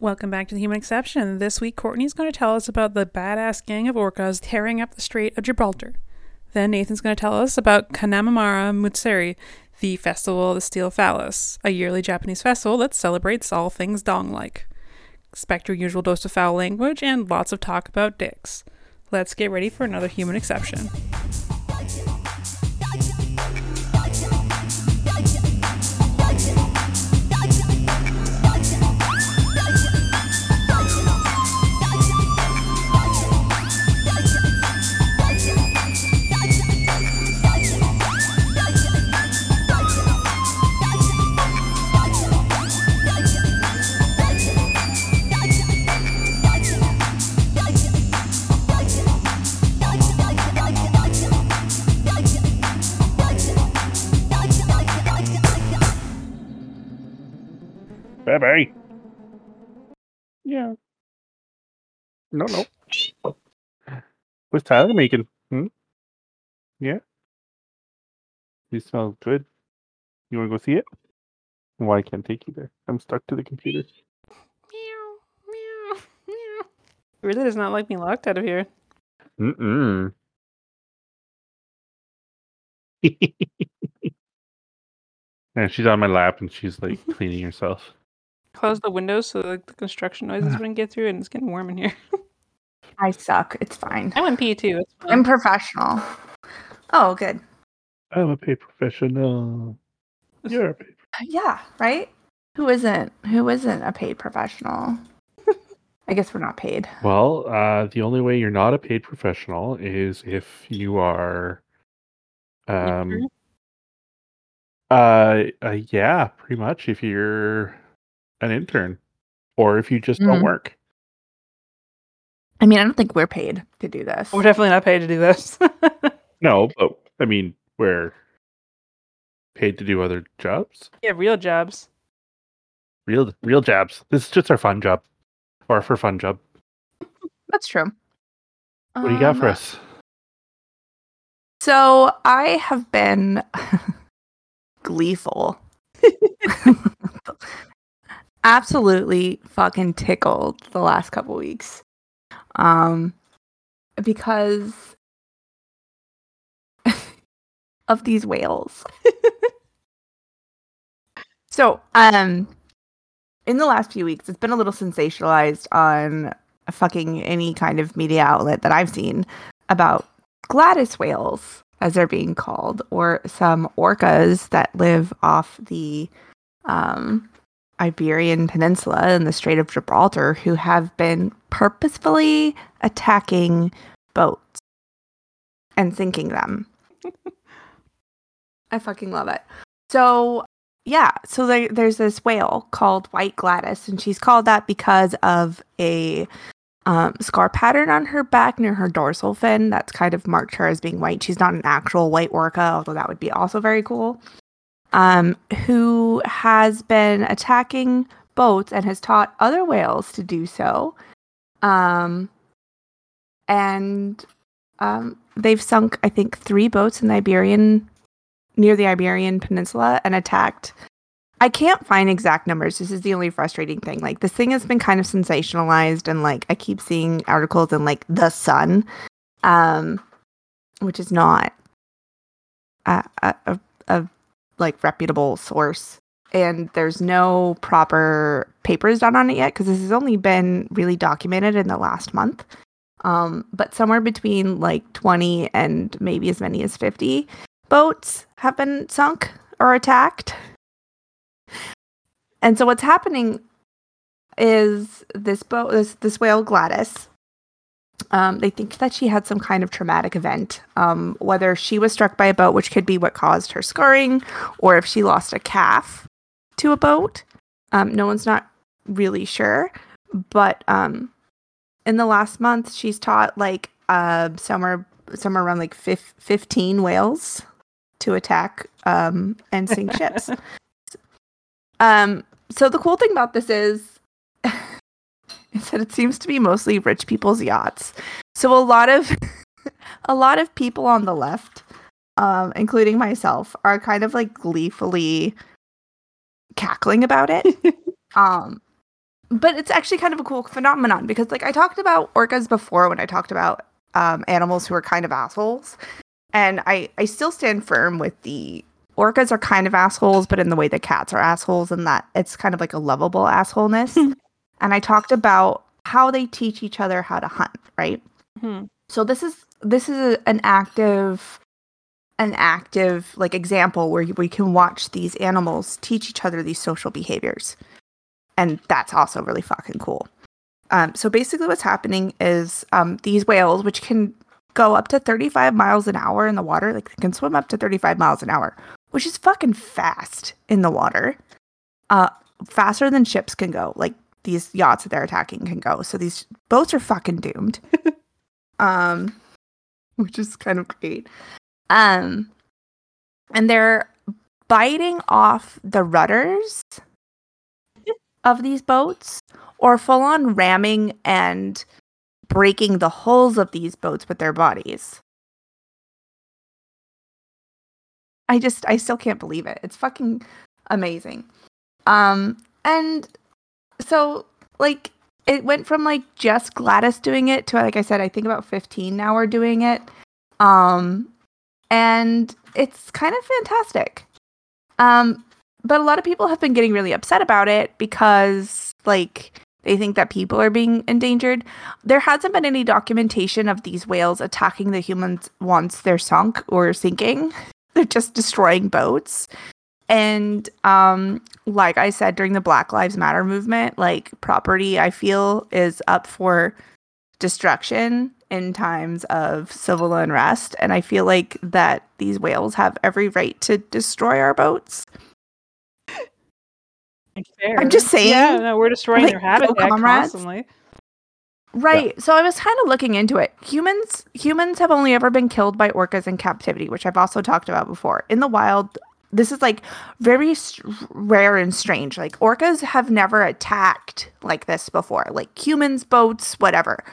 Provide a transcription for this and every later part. Welcome back to The Human Exception. This week, Courtney's going to tell us about the badass gang of orcas tearing up the Strait of Gibraltar. Then Nathan's going to tell us about Kanamara Matsuri, the Festival of the Steel Phallus, a yearly Japanese festival that celebrates all things dong-like. Expect your usual dose of foul language and lots of talk about dicks. Let's get ready for another Human Exception. Bye-bye. Yeah. No. What's Tyler making? Yeah? You smell good. You want to go see it? Well, I can't take you there. I'm stuck to the computer. Meow, meow, meow. It really does not like me locked out of here. And she's on my lap and she's like cleaning herself. Close the windows so the construction noises wouldn't get through, and it's getting warm in here. I suck. It's fine. I went pee too. I'm professional. Oh, good. I'm a pee professional. You're a pee professional. Yeah, right? Who isn't a paid professional? I guess we're not paid. Well, the only way you're not a paid professional is if you are, yeah, pretty much. If you're an intern, or if you just don't work. I mean, I don't think we're paid to do this. We're definitely not paid to do this. No, but I mean, we're paid to do other jobs. Yeah, real jobs. Real jobs. This is just our fun job, or for fun job. That's true. What do you got for us? So I have been gleeful. Absolutely fucking tickled the last couple weeks, because of these whales. So, in the last few weeks, it's been a little sensationalized on fucking any kind of media outlet that I've seen about Gladys whales, as they're being called, or some orcas that live off the, Iberian Peninsula and the Strait of Gibraltar, who have been purposefully attacking boats and sinking them. I fucking love it. So, yeah. So there's this whale called White Gladys, and she's called that because of a scar pattern on her back near her dorsal fin that's kind of marked her as being white. She's not an actual white orca, although that would be also very cool. Who has been attacking boats and has taught other whales to do so. And they've sunk, I think, 3 boats in near the Iberian Peninsula and attacked. I can't find exact numbers. This is the only frustrating thing. Like, this thing has been kind of sensationalized, and like I keep seeing articles in like The Sun, which is not a like reputable source, and there's no proper papers done on it yet because this has only been really documented in the last month, but somewhere between like 20 and maybe as many as 50 boats have been sunk or attacked. And so what's happening is this whale Gladys, they think that she had some kind of traumatic event, whether she was struck by a boat, which could be what caused her scarring, or if she lost a calf to a boat. No one's not really sure. But in the last month, she's taught like somewhere around like 15 whales to attack and sink ships. So the cool thing about this is that it seems to be mostly rich people's yachts. So a lot of people on the left, including myself, are kind of like gleefully cackling about it. But it's actually kind of a cool phenomenon because, like, I talked about orcas before when I talked about animals who are kind of assholes. And I still stand firm with the orcas are kind of assholes, but in the way that cats are assholes, and that it's kind of like a lovable assholeness. And I talked about how they teach each other how to hunt, right? Mm-hmm. So this is an active like example where we can watch these animals teach each other these social behaviors. And that's also really fucking cool. So basically what's happening is these whales, which can go up to 35 miles an hour in the water, like they can swim up to 35 miles an hour, which is fucking fast in the water. Faster than ships can go. Like these yachts that they're attacking can go. So these boats are fucking doomed. Which is kind of great. And they're biting off the rudders of these boats, or full on ramming and breaking the hulls of these boats with their bodies. I still can't believe it. It's fucking amazing. And so, like, it went from, like, just Gladys doing it to, like I said, I think about 15 now are doing it. And it's kind of fantastic. But a lot of people have been getting really upset about it because, like, they think that people are being endangered. There hasn't been any documentation of these whales attacking the humans once they're sunk or sinking. They're just destroying boats. And like I said, during the Black Lives Matter movement, like, property, I feel, is up for destruction in times of civil unrest. And I feel like that these whales have every right to destroy our boats. Fair. I'm just saying. Yeah, no, we're destroying, like, their habitat constantly. Right. Yeah. So I was kind of looking into it. Humans have only ever been killed by orcas in captivity, which I've also talked about before. In the wild, this is, like, very rare and strange. Like, orcas have never attacked like this before. Like, humans, boats, whatever.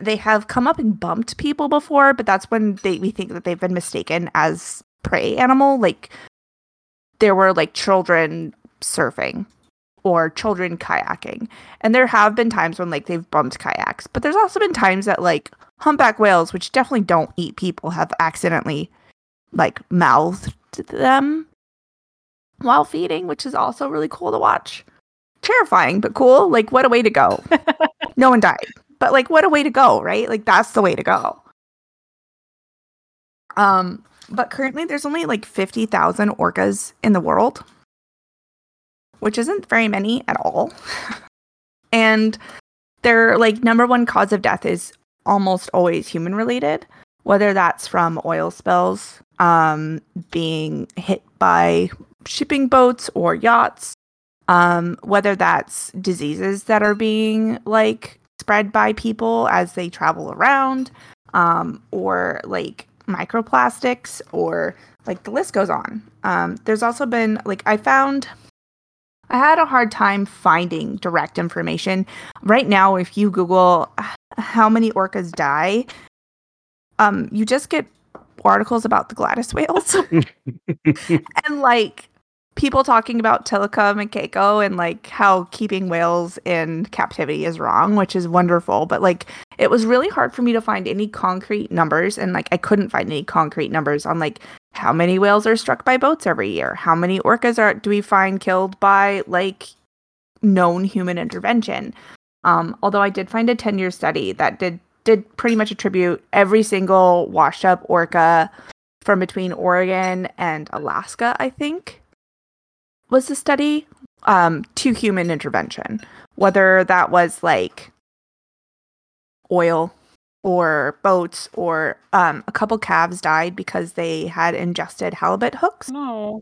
They have come up and bumped people before, but that's when we think that they've been mistaken as prey animal. Like, there were, like, children surfing or children kayaking, and there have been times when, like, they've bumped kayaks, but there's also been times that, like, humpback whales, which definitely don't eat people, have accidentally, like, mouthed them while feeding, which is also really cool to watch. Terrifying, but cool. Like, what a way to go. No one died, but, like, what a way to go, right? Like, that's the way to go. But currently there's only, like, 50,000 orcas in the world, which isn't very many at all. And their, like, number one cause of death is almost always human-related, whether that's from oil spills, being hit by shipping boats or yachts, whether that's diseases that are being, like, spread by people as they travel around, or, like, microplastics, or, like, the list goes on. There's also been, like, I had a hard time finding direct information. Right now, if you Google how many orcas die, you just get articles about the Gladys whales. And, like, people talking about Tilikum and Keiko and, like, how keeping whales in captivity is wrong, which is wonderful. But, like, it was really hard for me to find any concrete numbers. And, like, I couldn't find any concrete numbers on, like, how many whales are struck by boats every year? How many orcas do we find killed by, like, known human intervention? Although I did find a 10-year study that did pretty much attribute every single washed-up orca from between Oregon and Alaska, I think, was the study, to human intervention. Whether that was, like, oil or boats, or a couple calves died because they had ingested halibut hooks. No.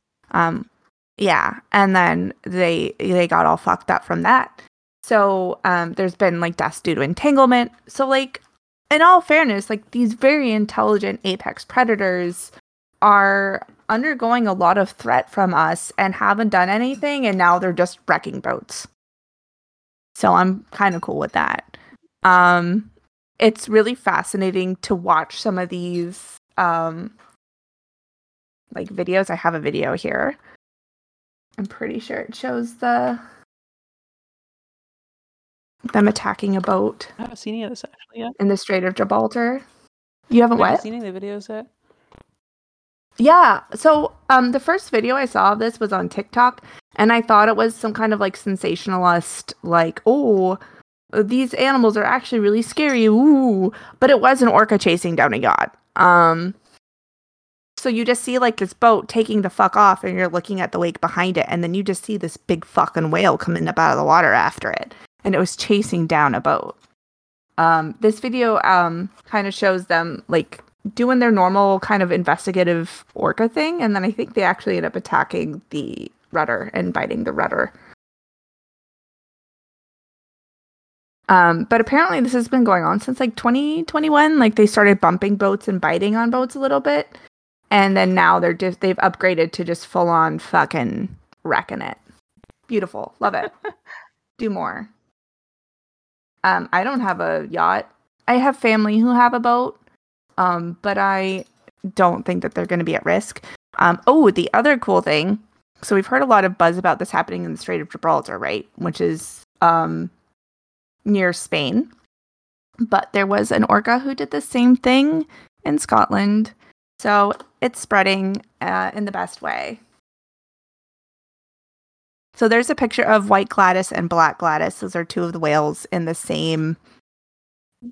Yeah, and then they got all fucked up from that. So there's been, like, deaths due to entanglement. So, like, in all fairness, like, these very intelligent apex predators are undergoing a lot of threat from us and haven't done anything, and now they're just wrecking boats. So I'm kind of cool with that. It's really fascinating to watch some of these, like, videos. I have a video here. I'm pretty sure it shows the them attacking a boat. I haven't seen any of this actually yet. In the Strait of Gibraltar. You haven't what? I haven't seen any of the videos yet. Yeah. So the first video I saw of this was on TikTok, and I thought it was some kind of like sensationalist, like, oh, these animals are actually really scary. Ooh. But it was an orca chasing down a yacht. So you just see like this boat taking the fuck off, and you're looking at the wake behind it, and then you just see this big fucking whale coming up out of the water after it. And it was chasing down a boat. This video kind of shows them like doing their normal kind of investigative orca thing, and then I think they actually end up attacking the rudder and biting the rudder. But apparently this has been going on since like 2021. Like they started bumping boats and biting on boats a little bit, and then now they're they've upgraded to just full on fucking wrecking it. Beautiful, love it. Do more. I don't have a yacht. I have family who have a boat, but I don't think that they're going to be at risk. Oh, the other cool thing. So we've heard a lot of buzz about this happening in the Strait of Gibraltar, right? Which is near Spain. But there was an orca who did the same thing in Scotland. So it's spreading in the best way. So there's a picture of white gladys and black gladys. Those are two of the whales in the same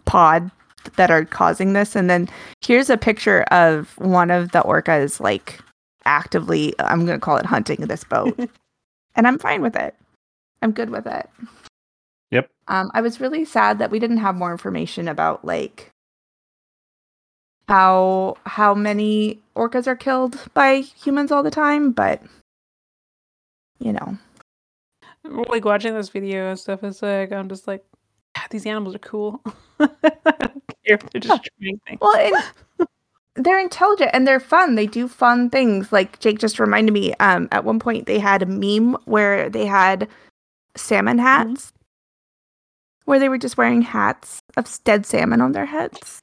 pod that are causing this. And then here's a picture of one of the orcas, like, actively, I'm going to call it hunting this boat. And I'm fine with it. I'm good with it. Yep. I was really sad that we didn't have more information about, like, how many orcas are killed by humans all the time, but, you know. Like watching this video and stuff is like, I'm just like, God, these animals are cool. I don't care if they're just doing things. Well, they're intelligent and they're fun. They do fun things. Like Jake just reminded me, at one point they had a meme where they had salmon hats, where they were just wearing hats of dead salmon on their heads.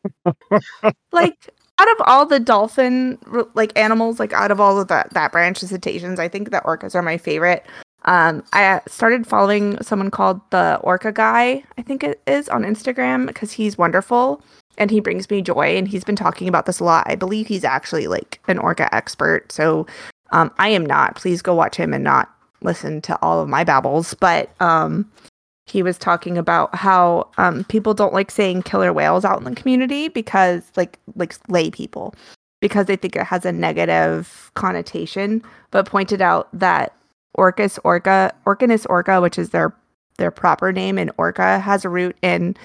Like, out of all the dolphin like animals, like out of all of that branch of cetaceans, I think the orcas are my favorite. I started following someone called the Orca Guy, I think it is, on Instagram, because he's wonderful and he brings me joy, and he's been talking about this a lot. I believe he's actually like an orca expert, so I am not. Please go watch him and not listen to all of my babbles, but he was talking about how people don't like saying killer whales out in the community because like lay people, because they think it has a negative connotation, but pointed out that Orcanus orca, which is their proper name, and orca has a root in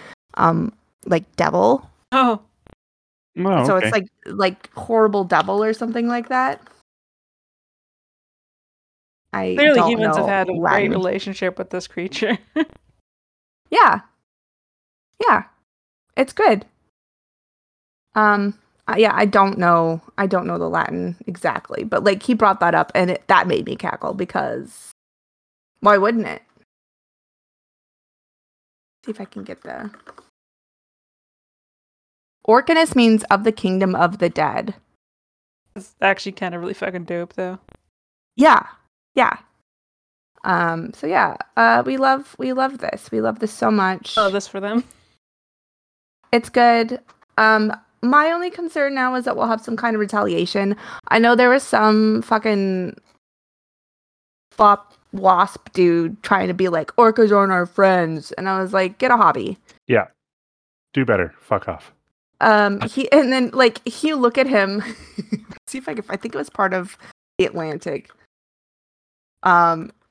like devil. Oh. Oh, okay. So it's like horrible devil or something like that. I clearly don't humans know have had a Latin. Great relationship with this creature. Yeah. Yeah. It's good. Yeah, I don't know the Latin exactly, but like he brought that up, and that made me cackle, because why wouldn't it? Let's see if I can get the Orcanus means of the kingdom of the dead. It's actually kind of really fucking dope though. Yeah. Yeah. So yeah, we love this. We love this so much. I love this for them. It's good. My only concern now is that we'll have some kind of retaliation. I know there was some fucking wasp dude trying to be like, orcas aren't our friends, and I was like, get a hobby. Yeah. Do better. Fuck off. He and then like you look at him. See if I think it was part of The Atlantic.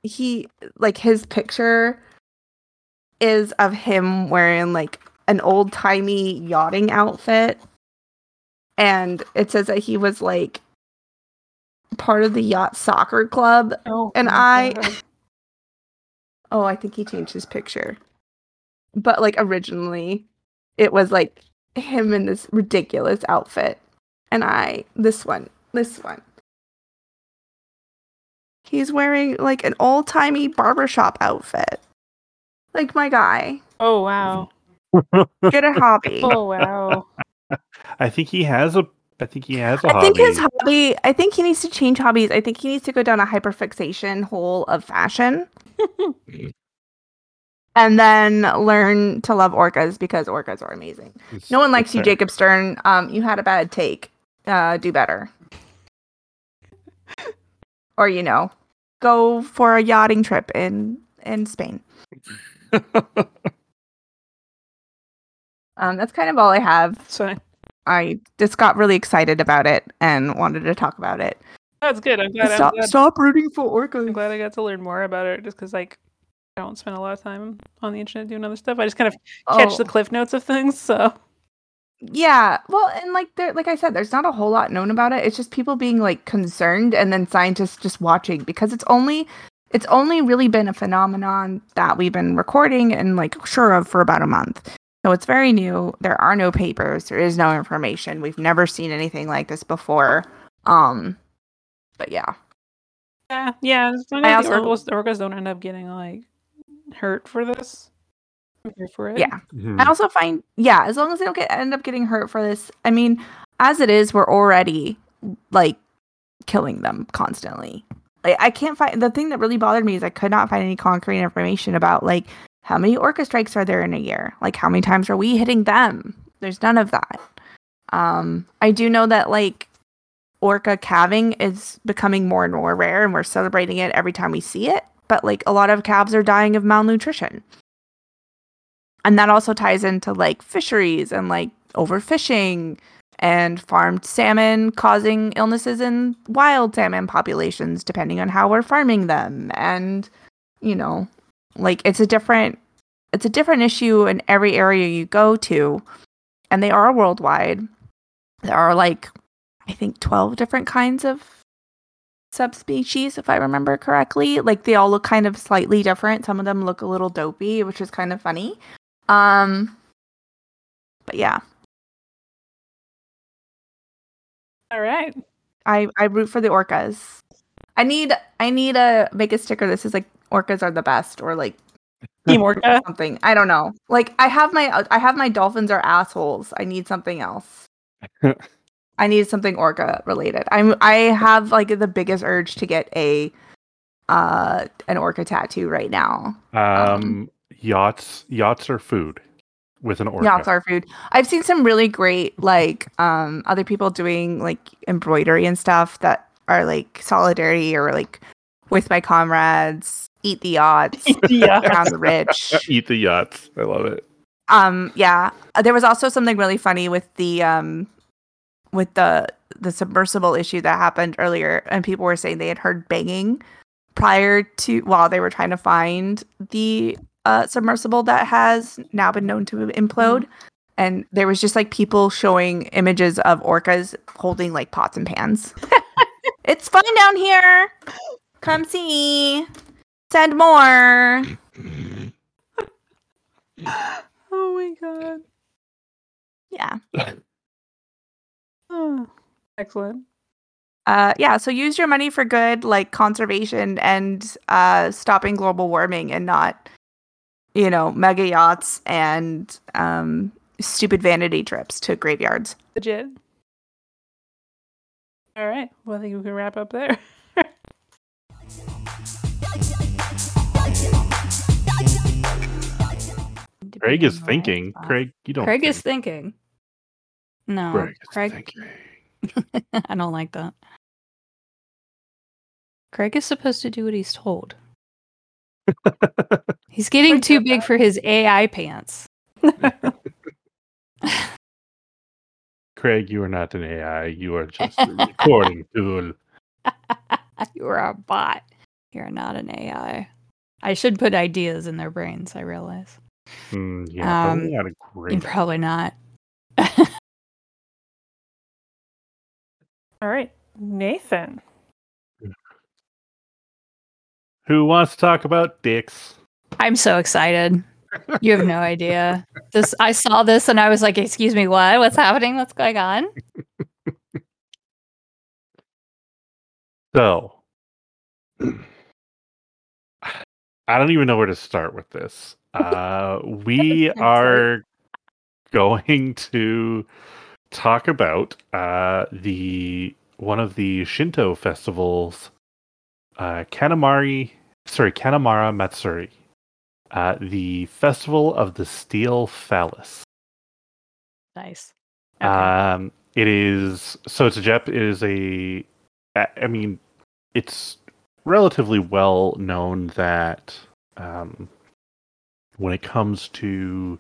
He, like, his picture is of him wearing, like, an old-timey yachting outfit. And it says that he was, like, part of the yacht soccer club. Oh, and I think he changed his picture. But, like, originally, it was, like, him in this ridiculous outfit. And this one. He's wearing, like, an old-timey barbershop outfit. Like, my guy. Oh, wow. Get a hobby. Oh, wow. I think he has a hobby. I think he needs to change hobbies. I think he needs to go down a hyperfixation hole of fashion. And then learn to love orcas because orcas are amazing. No one likes you, Jacob Stern. You had a bad take. Do better. Or, you know, go for a yachting trip in Spain. That's kind of all I have. Sorry. I just got really excited about it and wanted to talk about it. That's good. I'm glad. Stop rooting for orcas. I'm glad I got to learn more about it just because, like, I don't spend a lot of time on the internet doing other stuff. I just kind of catch the cliff notes of things, so. Yeah, well, and like I said, there's not a whole lot known about it. It's just people being, like, concerned and then scientists just watching because it's only really been a phenomenon that we've been recording and, like, sure of for about a month. So it's very new. There are no papers. There is no information. We've never seen anything like this before. But yeah. Yeah. The orcas don't end up getting, like, hurt for this. I'm here for it. Yeah. Mm-hmm. I also find, as long as they don't end up getting hurt for this, I mean, as it is, we're already, like, killing them constantly. Like, I can't find, the thing that really bothered me is I could not find any concrete information about, like, how many orca strikes are there in a year? Like, how many times are we hitting them? There's none of that. I do know that, like, orca calving is becoming more and more rare, and we're celebrating it every time we see it. But, like, a lot of calves are dying of malnutrition. And that also ties into, like, fisheries and, like, overfishing and farmed salmon causing illnesses in wild salmon populations, depending on how we're farming them. And, you know, like, it's a different issue in every area you go to. And they are worldwide. There are, like, I think 12 different kinds of subspecies, if I remember correctly. Like, they all look kind of slightly different. Some of them look a little dopey, which is kind of funny. But yeah. All right. I root for the orcas. I need to make a sticker that says, like, orcas are the best, or, like, team orca, something. I don't know. Like, I have my dolphins are assholes. I need something else. I need something orca related. I have, like, the biggest urge to get an orca tattoo right now. Yachts are food with an orca. Yachts are food. I've seen some really great, like, other people doing, like, embroidery and stuff that are, like, solidarity or, like, with my comrades, eat the yachts, crown the rich. Eat the yachts. I love it. Yeah. There was also something really funny with the submersible issue that happened earlier, and people were saying they had heard banging while they were trying to find the submersible that has now been known to implode. And there was just, like, people showing images of orcas holding, like, pots and pans. It's fun down here. Come see. Send more. Oh my god. Yeah. Oh, excellent. So use your money for good, like, conservation and stopping global warming, and not, you know, mega yachts and stupid vanity trips to graveyards. Legit. All right. Well, I think we can wrap up there. Craig is thinking. Craig, you don't. Craig think. Is thinking. No, Craig. I don't like that. Craig is supposed to do what he's told. He's getting too big for his AI pants. Craig, you are not an AI. You are just a recording tool. You are a bot. You're not an AI. I should put ideas in their brains, I realize. Yeah, probably not. All right, Nathan. Who wants to talk about dicks? I'm so excited. You have no idea. I saw this and I was like, excuse me, what? What's happening? What's going on? So, I don't even know where to start with this. We are going to talk about the one of the Shinto festivals, Kanamara Matsuri, the Festival of the Steel Phallus. Nice. Okay. It is, so it's a Jap, it is a, I mean, it's relatively well known that when it comes to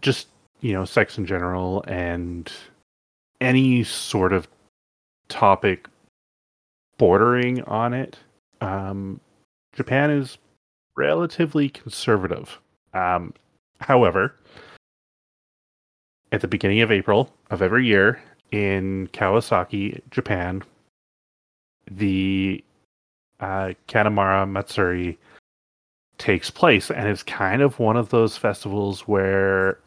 just, you know, sex in general and any sort of topic bordering on it, Japan is relatively conservative. However, at the beginning of April of every year in Kawasaki, Japan, the Kanamara Matsuri takes place, and it's kind of one of those festivals where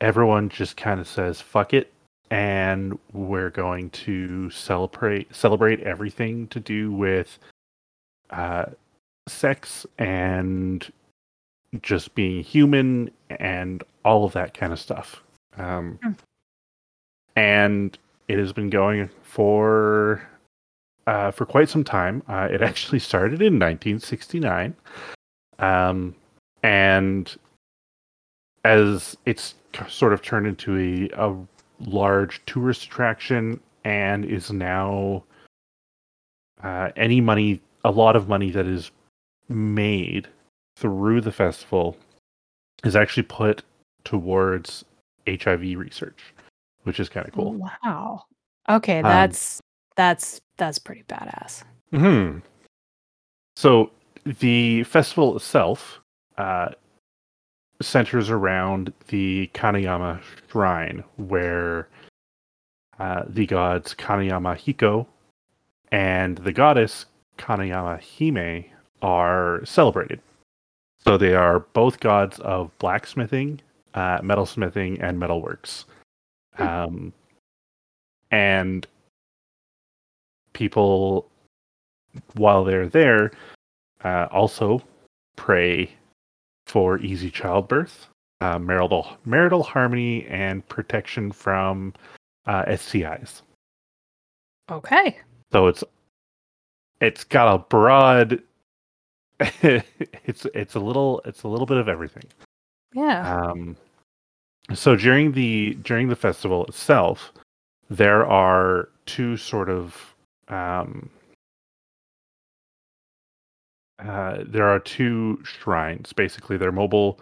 everyone just kind of says "fuck it," and we're going to celebrate everything to do with sex and just being human and all of that kind of stuff. And it has been going for quite some time. It actually started in 1969, and as it's sort of turned into a large tourist attraction, and is now any money, a lot of money that is made through the festival is actually put towards HIV research, which is kind of cool. Wow. Okay, that's pretty badass. Mm-hmm. So the festival itself centers around the Kanayama Shrine, where the gods Kanayama Hiko and the goddess Kanayama Hime are celebrated. So they are both gods of blacksmithing, metalsmithing, and metalworks. And people, while they're there, also pray for easy childbirth, marital harmony, and protection from STIs. Okay. So it's got a broad. it's a little bit of everything. Yeah. So during the festival itself, there are two sort of there are two shrines. Basically, they're mobile.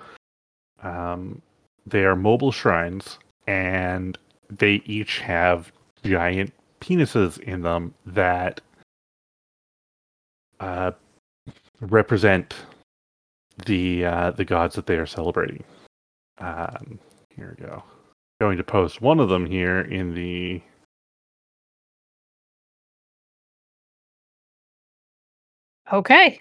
They are mobile shrines, and they each have giant penises in them that represent the gods that they are celebrating. Here we go. Going to post one of them here in the. Okay.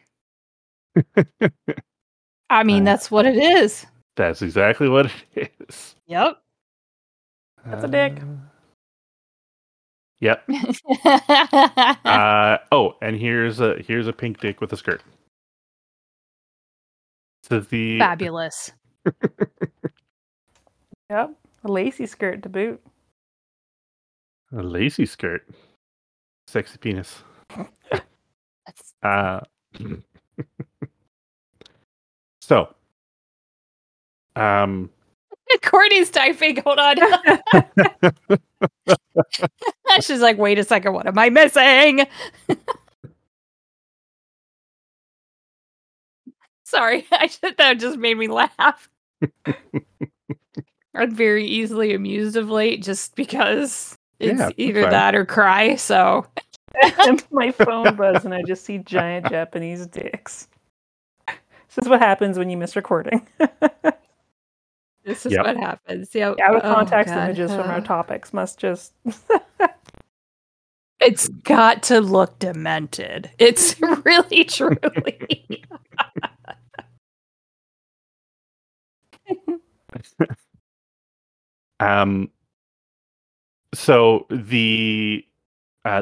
I mean, that's what it is. That's exactly what it is. Yep. That's a dick. Yep. And here's a pink dick with a skirt. So the fabulous. Yep, a lacy skirt to boot. A lacy skirt. Sexy penis. So, Courtney's typing. Hold on. She's like, wait a second. What am I missing? Sorry, that just made me laugh. I'm very easily amused of late, just because it's either that or cry. So my phone buzzed, and I just see giant Japanese dicks. This is what happens when you miss recording. This is what happens. Yep. Out of context images from our topics must just. It's got to look demented. It's really, truly. So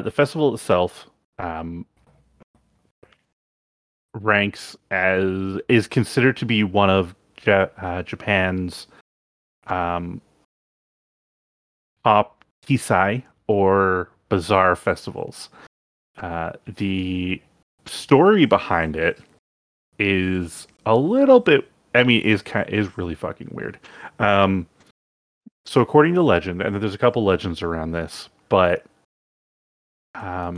the festival itself ranks as is considered to be one of Japan's top kisai or bazaar festivals. The story behind it is a little bit, I mean, is really fucking weird. So according to legend, and there's a couple legends around this, but at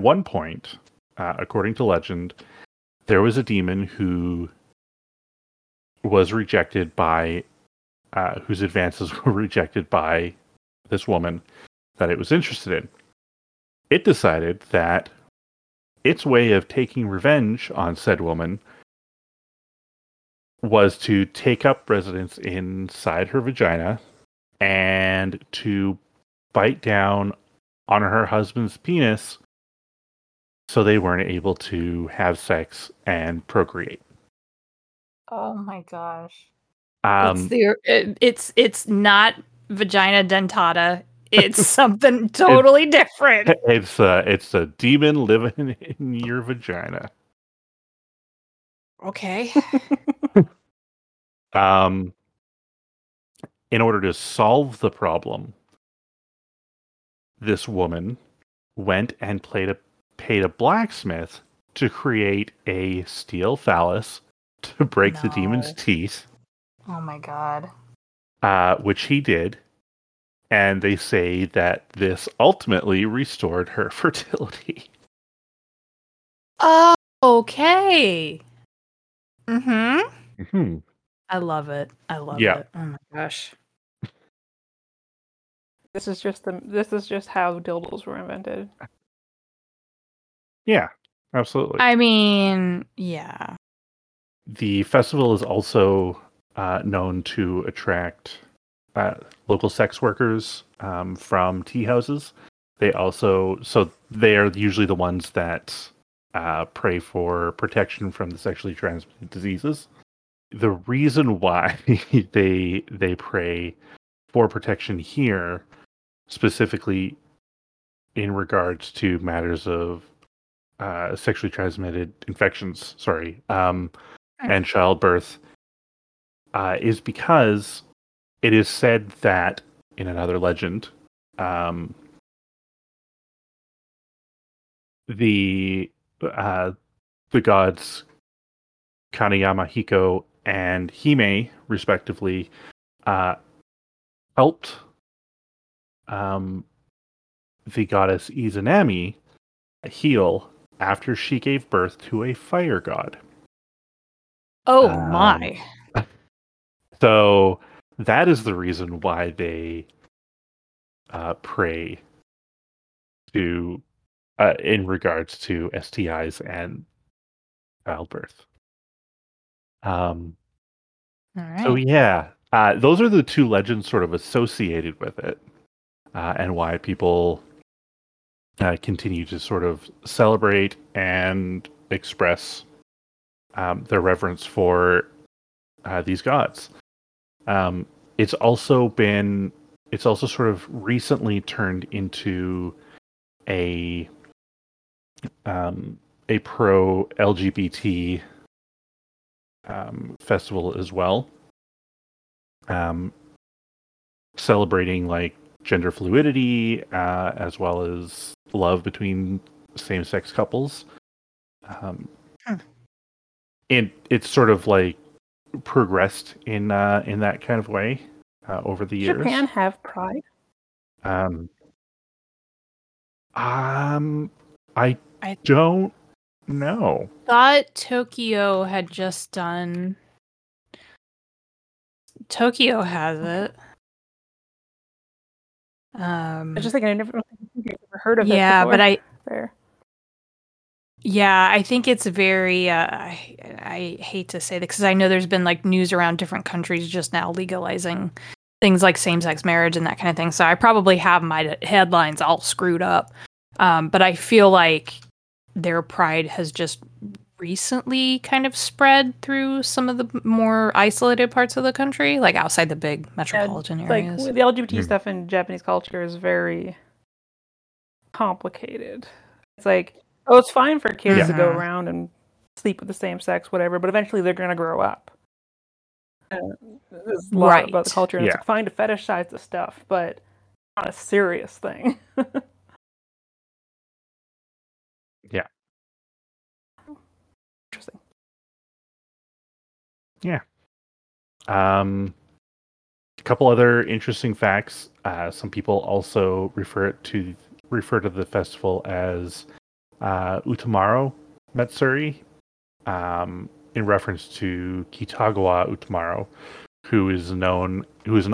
one point, according to legend, there was a demon who was rejected by, whose advances were rejected by this woman that it was interested in. It decided that its way of taking revenge on said woman was to take up residence inside her vagina and to bite down on her husband's penis so they weren't able to have sex and procreate. Oh my gosh. It's not vagina dentata. It's something totally different. It's a demon living in your vagina. Okay. In order to solve the problem, this woman went and paid a blacksmith to create a steel phallus to break the demon's teeth. Oh my god. Which he did. And they say that this ultimately restored her fertility. Oh, okay. Mm-hmm. I love it. I love it. Oh my gosh. This is just how dildos were invented. Yeah, absolutely. I mean, yeah. The festival is also known to attract local sex workers from tea houses. They are usually the ones that pray for protection from the sexually transmitted diseases. The reason why they pray for protection here, specifically in regards to matters of sexually transmitted infections, and childbirth, is because it is said that, in another legend, the gods Kanayama Hiko and Hime, respectively, helped the goddess Izanami heal after she gave birth to a fire god. Oh my! So that is the reason why they pray to in regards to STIs and childbirth. All right. So yeah, those are the two legends sort of associated with it, and why people continue to sort of celebrate and express their reverence for these gods. It's also sort of recently turned into a pro-LGBT festival as well, celebrating like gender fluidity as well as love between same-sex couples. And it's sort of like progressed in that kind of way over the years. Japan have pride. I don't know. Thought Tokyo had just done. Tokyo has it. I just think I never heard of it. Yeah, before. But I think it's very. I hate to say that because I know there's been like news around different countries just now legalizing things like same-sex marriage and that kind of thing. So I probably have my headlines all screwed up. But I feel like their pride has just recently kind of spread through some of the more isolated parts of the country, like outside the big metropolitan areas. Like the LGBT stuff in Japanese culture is very complicated. It's like, oh, it's fine for kids to go around and sleep with the same sex, whatever, but eventually they're going to grow up. There's a lot about the culture, and it's fine to fetishize the stuff, but not a serious thing. Yeah. Yeah. A couple other interesting facts. Some people also refer to the festival as Utamaro Matsuri, in reference to Kitagawa Utamaro, who is an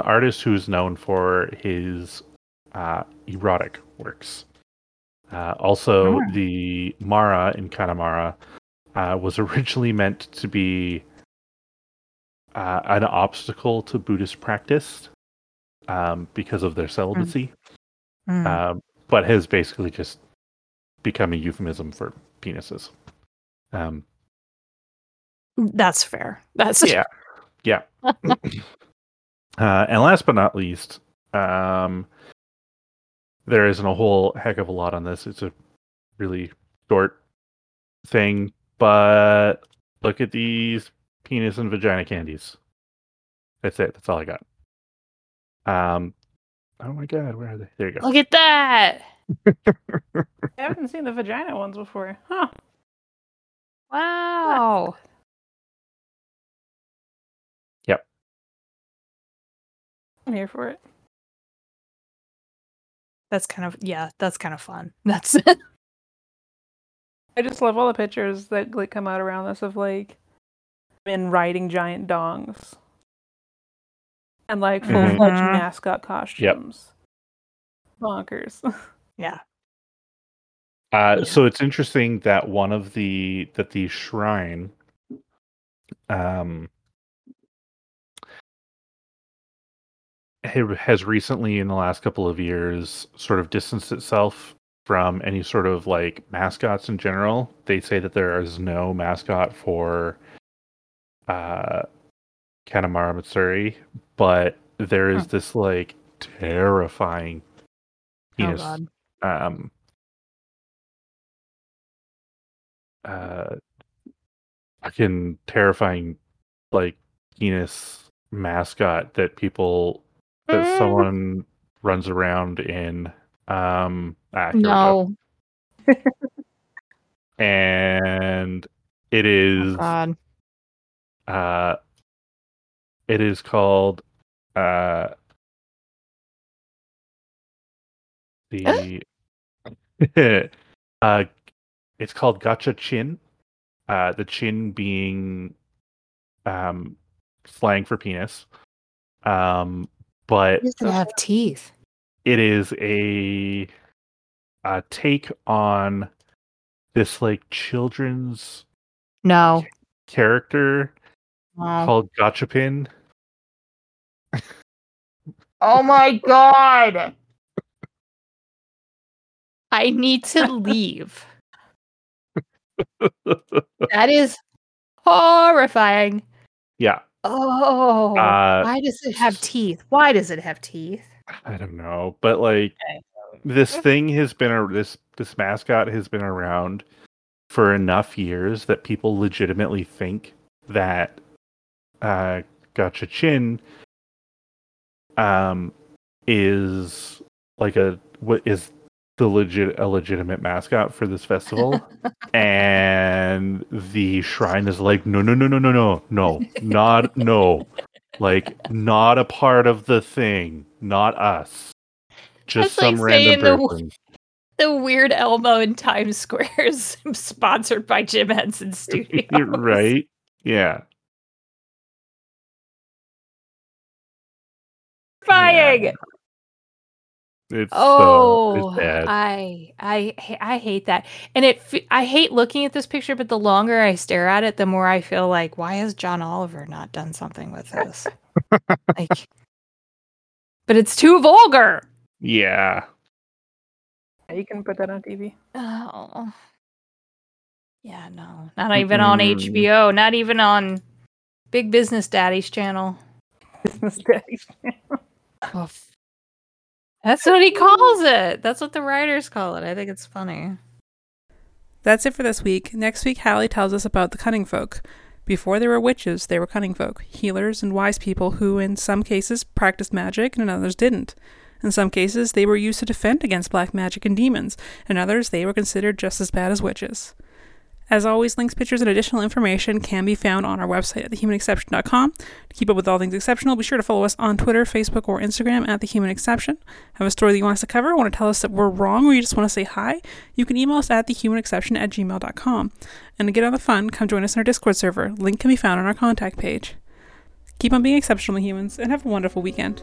artist who is known for his erotic works. Also, the Mara in Kanamara was originally meant to be an obstacle to Buddhist practice because of their celibacy, but has basically just become a euphemism for penises. That's fair. Yeah. And last but not least, there isn't a whole heck of a lot on this. It's a really short thing, but look at these penis and vagina candies. That's it. That's all I got. Oh my god, where are they? There you go. Look at that! I haven't seen the vagina ones before. Huh. Wow. Yep. I'm here for it. That's kind of fun. That's it. I just love all the pictures that come out around this of men riding giant dongs and full-fledged mascot costumes. Yep. Bonkers. Yeah. So it's interesting that the shrine has recently, in the last couple of years, sort of distanced itself from any sort of mascots in general. They say that there is no mascot for Kanamara Matsuri, but there is this terrifying penis. Oh, God. Fucking terrifying penis mascot that someone runs around in. No. And it is it is called the it's called Gachapin. The chin being slang for penis. But it doesn't have teeth. It is a take on this children's character called Gachapin. Oh my god! I need to leave. That is horrifying. Yeah. Oh, why does it have teeth? Why does it have teeth? I don't know, but this mascot has been around for enough years that people legitimately think that Gachapin is a legitimate mascot for this festival. And the shrine is no, not a part of the thing, not us, just some random person. The Weird Elmo in Times Square is sponsored by Jim Henson Studios. Right? Yeah. Flying. Yeah. It's bad. I hate that. And I hate looking at this picture, but the longer I stare at it, the more I feel why has John Oliver not done something with this? But it's too vulgar. Yeah. You can put that on TV. Oh. Yeah, no. Not even on HBO. Not even on Big Business Daddy's channel. Business Daddy's channel. Oh, that's what he calls it. That's what the writers call it. I think it's funny. That's it for this week. Next week, Hallie tells us about the Cunning Folk. Before there were witches, they were Cunning Folk, healers and wise people who, in some cases, practiced magic and in others didn't. In some cases, they were used to defend against black magic and demons. In others, they were considered just as bad as witches. As always, links, pictures, and additional information can be found on our website at thehumanexception.com. To keep up with all things exceptional, be sure to follow us on Twitter, Facebook, or Instagram at thehumanexception. Have a story that you want us to cover, want to tell us that we're wrong, or you just want to say hi? You can email us at thehumanexception@gmail.com. And to get on the fun, come join us in our Discord server. Link can be found on our contact page. Keep on being exceptional humans, and have a wonderful weekend.